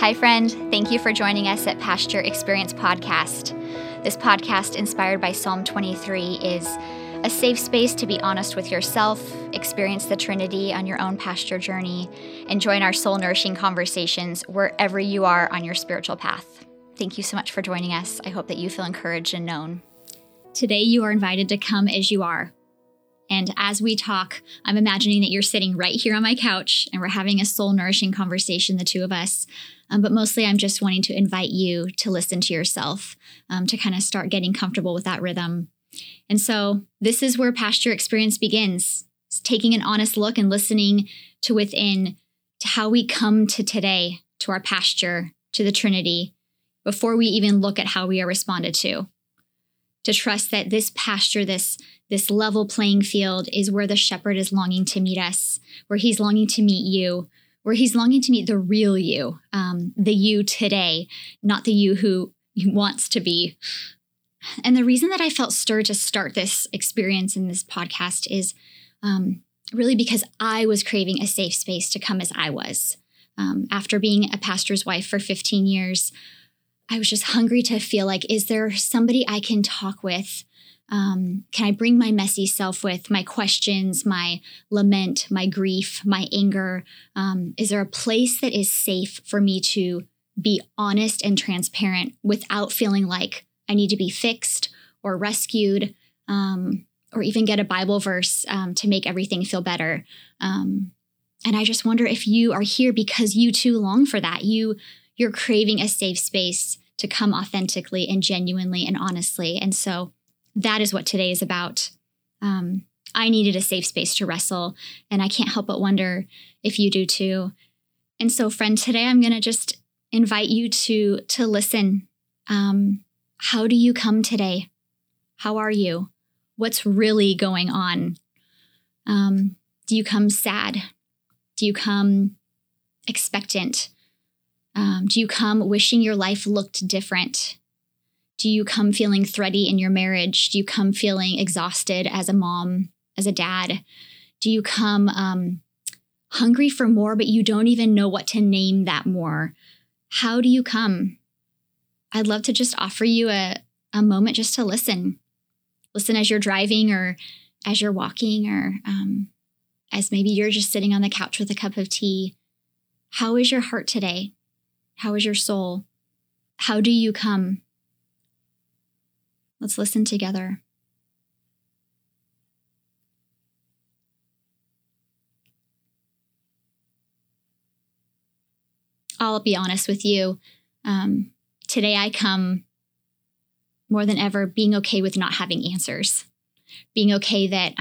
Hi, friend. Thank you for joining us at Pasture Experience Podcast. This podcast, inspired by Psalm 23, is a safe space to be honest with yourself, experience the Trinity on your own pasture journey, and join our soul-nourishing conversations wherever you are on your spiritual path. Thank you so much for joining us. I hope that you feel encouraged and known. Today, you are invited to come as you are. And as we talk, I'm imagining that you're sitting right here on my couch and we're having a soul-nourishing conversation, the two of us. But mostly I'm just wanting to invite you to listen to yourself, to kind of start getting comfortable with that rhythm. And so this is where Pasture Experience begins. It's taking an honest look and listening to within, to how we come to today, to our pasture, to the Trinity, before we even look at how we are responded to. To trust that this pasture, this level playing field is where the shepherd is longing to meet us, where he's longing to meet you, where he's longing to meet the real you, the you today, not the you who wants to be. And the reason that I felt stirred to start this experience in this podcast is really because I was craving a safe space to come as I was. After being a pastor's wife for 15 years, I was just hungry to feel like, is there somebody I can talk with? Can I bring my messy self with my questions, my lament, my grief, my anger? Is there a place that is safe for me to be honest and transparent without feeling like I need to be fixed or rescued, or even get a Bible verse to make everything feel better? And I just wonder if you are here because you too long for that. You're craving a safe space to come authentically and genuinely and honestly. And so that is what today is about. I needed a safe space to wrestle, and I can't help but wonder if you do too. And so, friend, today I'm going to just invite you to listen. How do you come today? How are you? What's really going on? Do you come sad? Do you come expectant? Do you come wishing your life looked different? Do you come feeling thready in your marriage? Do you come feeling exhausted as a mom, as a dad? Do you come hungry for more, but you don't even know what to name that more? How do you come? I'd love to just offer you a moment just to listen. Listen as you're driving or as you're walking or as maybe you're just sitting on the couch with a cup of tea. How is your heart today? How is your soul? How do you come? Let's listen together. I'll be honest with you. Today I come more than ever being okay with not having answers, being okay that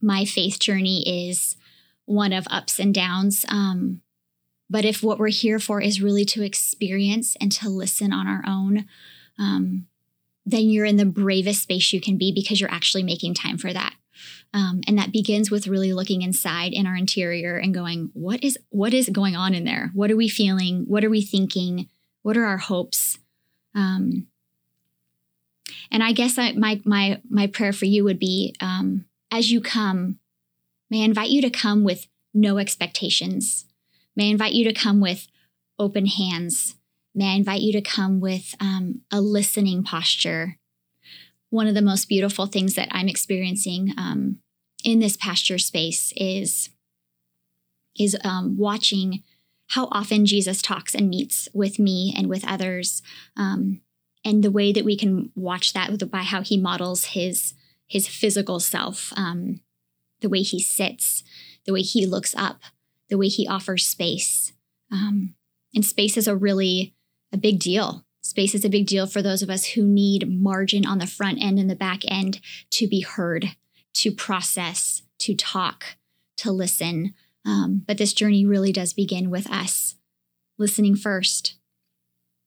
my faith journey is one of ups and downs. But if what we're here for is really to experience and to listen on our own, then you're in the bravest space you can be because you're actually making time for that. And that begins with really looking inside in our interior and going, what is going on in there? What are we feeling? What are we thinking? What are our hopes? And I guess my prayer for you would be, as you come, may I invite you to come with no expectations. May I invite you to come with open hands. May I invite you to come with a listening posture. One of the most beautiful things that I'm experiencing in this pasture space is watching how often Jesus talks and meets with me and with others, and the way that we can watch that by how he models his physical self, the way he sits, the way he looks up, the way he offers space. And space is a big deal. Space is a big deal for those of us who need margin on the front end and the back end to be heard, to process, to talk, to listen. But this journey really does begin with us listening first.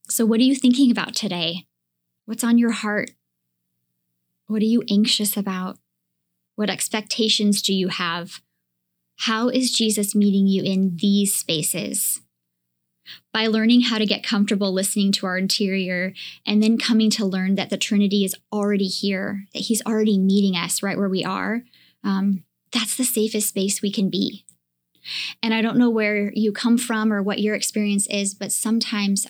So what are you thinking about today? What's on your heart? What are you anxious about? What expectations do you have? How is Jesus meeting you in these spaces? By learning how to get comfortable listening to our interior and then coming to learn that the Trinity is already here, that he's already meeting us right where we are, that's the safest space we can be. And I don't know where you come from or what your experience is, but sometimes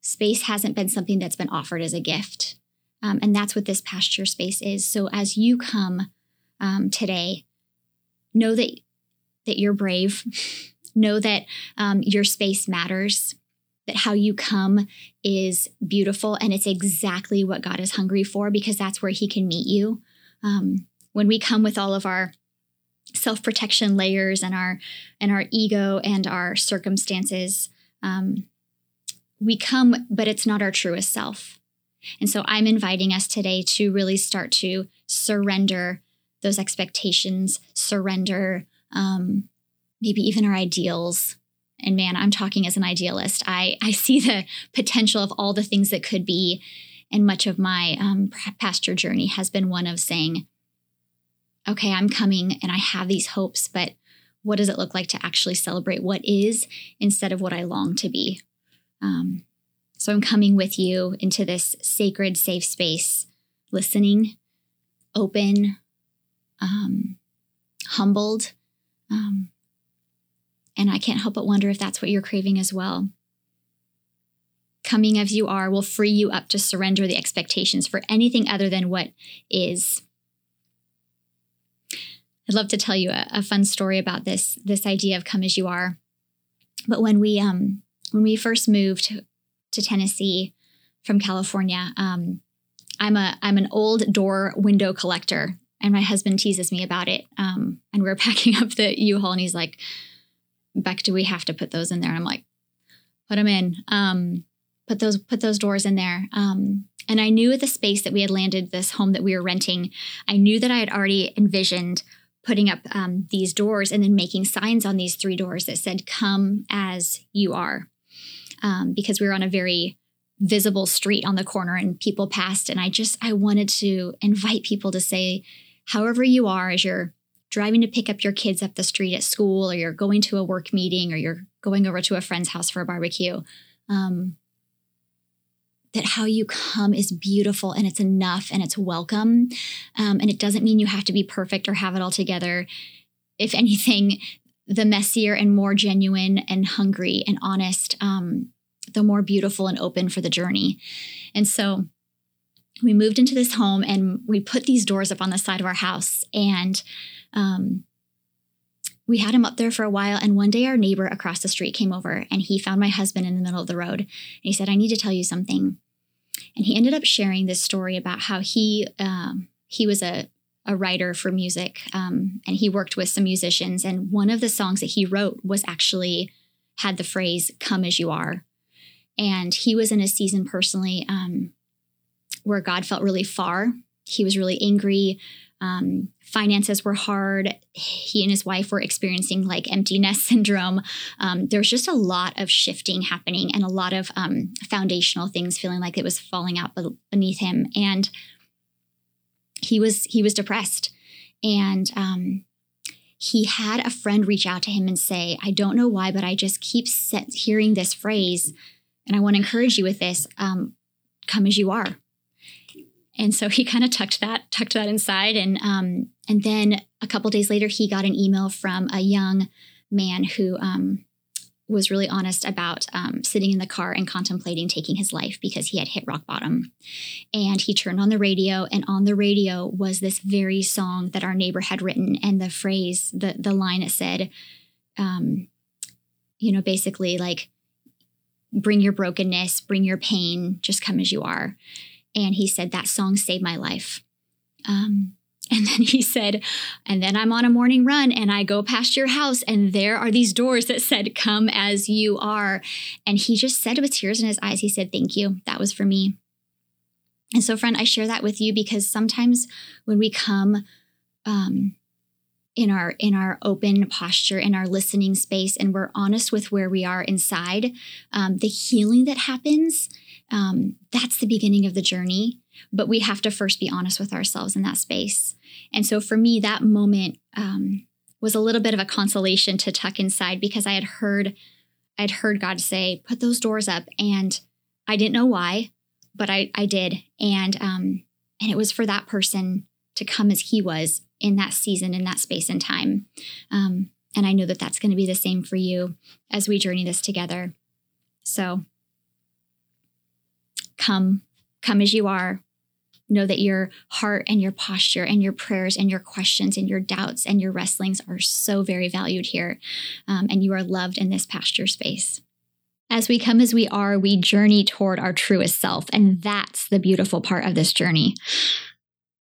space hasn't been something that's been offered as a gift. And that's what this pasture space is. So as you come today, know that you're brave. Know that your space matters, that how you come is beautiful, and it's exactly what God is hungry for, because that's where he can meet you. When we come with all of our self-protection layers and our ego and our circumstances, we come, but it's not our truest self. And so I'm inviting us today to really start to surrender those expectations, surrender maybe even our ideals. And man, I'm talking as an idealist. I see the potential of all the things that could be. And much of my pasture journey has been one of saying, okay, I'm coming and I have these hopes, but what does it look like to actually celebrate what is instead of what I long to be? So I'm coming with you into this sacred, safe space, listening, open, humbled. And I can't help but wonder if that's what you're craving as well. Coming as you are will free you up to surrender the expectations for anything other than what is. I'd love to tell you a fun story about this idea of come as you are. But when we first moved to Tennessee from California, I'm an old door window collector, and my husband teases me about it. And we're packing up the U-Haul, and he's like, "Beck, do we have to put those in there?" And I'm like, "Put them in. Put those doors in there." And I knew at the space that we had landed, this home that we were renting, I knew that I had already envisioned putting up these doors and then making signs on these three doors that said, "Come as you are," because we were on a very visible street on the corner and people passed. And I wanted to invite people to say, however you are, as you're driving to pick up your kids up the street at school, or you're going to a work meeting, or you're going over to a friend's house for a barbecue, that how you come is beautiful, and it's enough, and it's welcome. And it doesn't mean you have to be perfect or have it all together. If anything, the messier and more genuine and hungry and honest, the more beautiful and open for the journey. And so we moved into this home, and we put these doors up on the side of our house, and we had him up there for a while. And one day our neighbor across the street came over, and he found my husband in the middle of the road. And he said, "I need to tell you something." And he ended up sharing this story about how he was a writer for music, and he worked with some musicians. And one of the songs that he wrote was actually had the phrase, "Come as you are." And he was in a season personally where God felt really far. He was really angry. Finances were hard. He and his wife were experiencing like empty nest syndrome. There was just a lot of shifting happening, and a lot of foundational things feeling like it was falling out beneath him. And he was depressed. And he had a friend reach out to him and say, "I don't know why, but I just keep hearing this phrase, and I want to encourage you with this. Come as you are." And so he kind of tucked that inside. And then a couple of days later, he got an email from a young man who was really honest about sitting in the car and contemplating taking his life because he had hit rock bottom. And he turned on the radio, and on the radio was this very song that our neighbor had written. And the phrase, the line that said, basically like, "Bring your brokenness, bring your pain, just come as you are." And he said, "That song saved my life." And then he said, "And then I'm on a morning run, and I go past your house, and there are these doors that said, 'Come as you are.'" And he just said with tears in his eyes, he said, "Thank you. That was for me." And so, friend, I share that with you because sometimes when we come in our open posture, in our listening space, and we're honest with where we are inside, the healing that happens, that's the beginning of the journey. But we have to first be honest with ourselves in that space. And so for me, that moment was a little bit of a consolation to tuck inside, because I'd heard God say, "Put those doors up." And I didn't know why, but I did. And it was for that person to come as he was in that season, in that space and time. And I know that that's going to be the same for you as we journey this together. So come as you are. Know that your heart and your posture and your prayers and your questions and your doubts and your wrestlings are so very valued here. And you are loved in this pasture space. As we come as we are, we journey toward our truest self. And that's the beautiful part of this journey.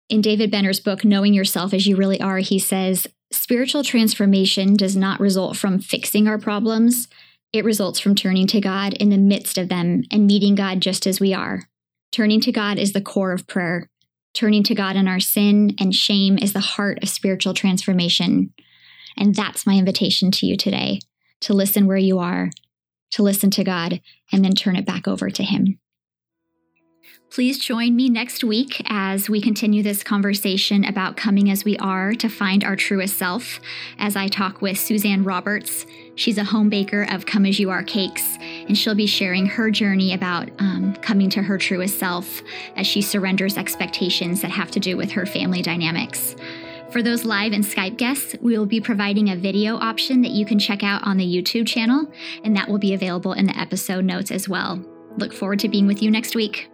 In David Benner's book, Knowing Yourself As You Really Are, he says, spiritual transformation does not result from fixing our problems. It results from turning to God in the midst of them and meeting God just as we are. Turning to God is the core of prayer. Turning to God in our sin and shame is the heart of spiritual transformation. And that's my invitation to you today, to listen where you are, to listen to God, and then turn it back over to Him. Please join me next week as we continue this conversation about coming as we are to find our truest self, as I talk with Suzanne Roberts. She's a home baker of Come As You Are Cakes, and she'll be sharing her journey about coming to her truest self as she surrenders expectations that have to do with her family dynamics. For those live and Skype guests, we will be providing a video option that you can check out on the YouTube channel, and that will be available in the episode notes as well. Look forward to being with you next week.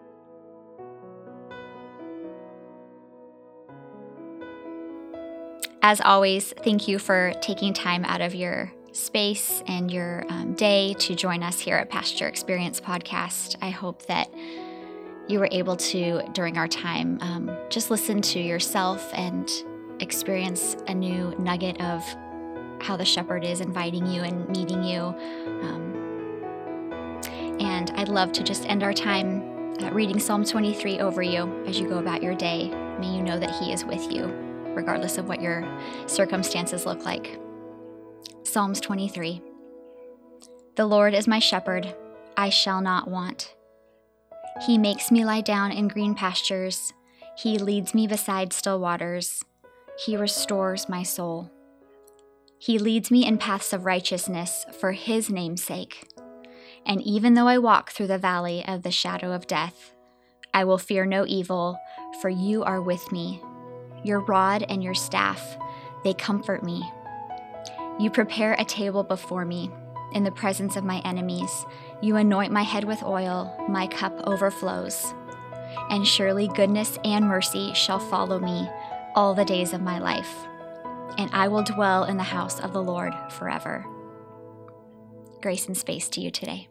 As always, thank you for taking time out of your space and your day to join us here at Pasture Experience Podcast. I hope that you were able to, during our time, just listen to yourself and experience a new nugget of how the shepherd is inviting you and meeting you. And I'd love to just end our time reading Psalm 23 over you as you go about your day. May you know that He is with you, regardless of what your circumstances look like. Psalms 23. The Lord is my shepherd, I shall not want. He makes me lie down in green pastures. He leads me beside still waters. He restores my soul. He leads me in paths of righteousness for His name's sake. And even though I walk through the valley of the shadow of death, I will fear no evil, for You are with me. Your rod and Your staff, they comfort me. You prepare a table before me in the presence of my enemies. You anoint my head with oil, my cup overflows. And surely goodness and mercy shall follow me all the days of my life, and I will dwell in the house of the Lord forever. Grace and space to you today.